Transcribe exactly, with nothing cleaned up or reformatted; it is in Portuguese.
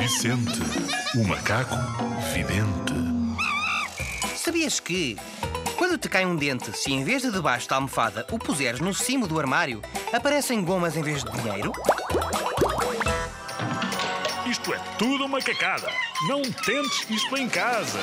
Vicente, o macaco vidente. Sabias que, quando te cai um dente, se em vez de debaixo da almofada o puseres no cimo do armário, aparecem gomas em vez de dinheiro? Isto é tudo uma cacada. Não tentes isto em casa.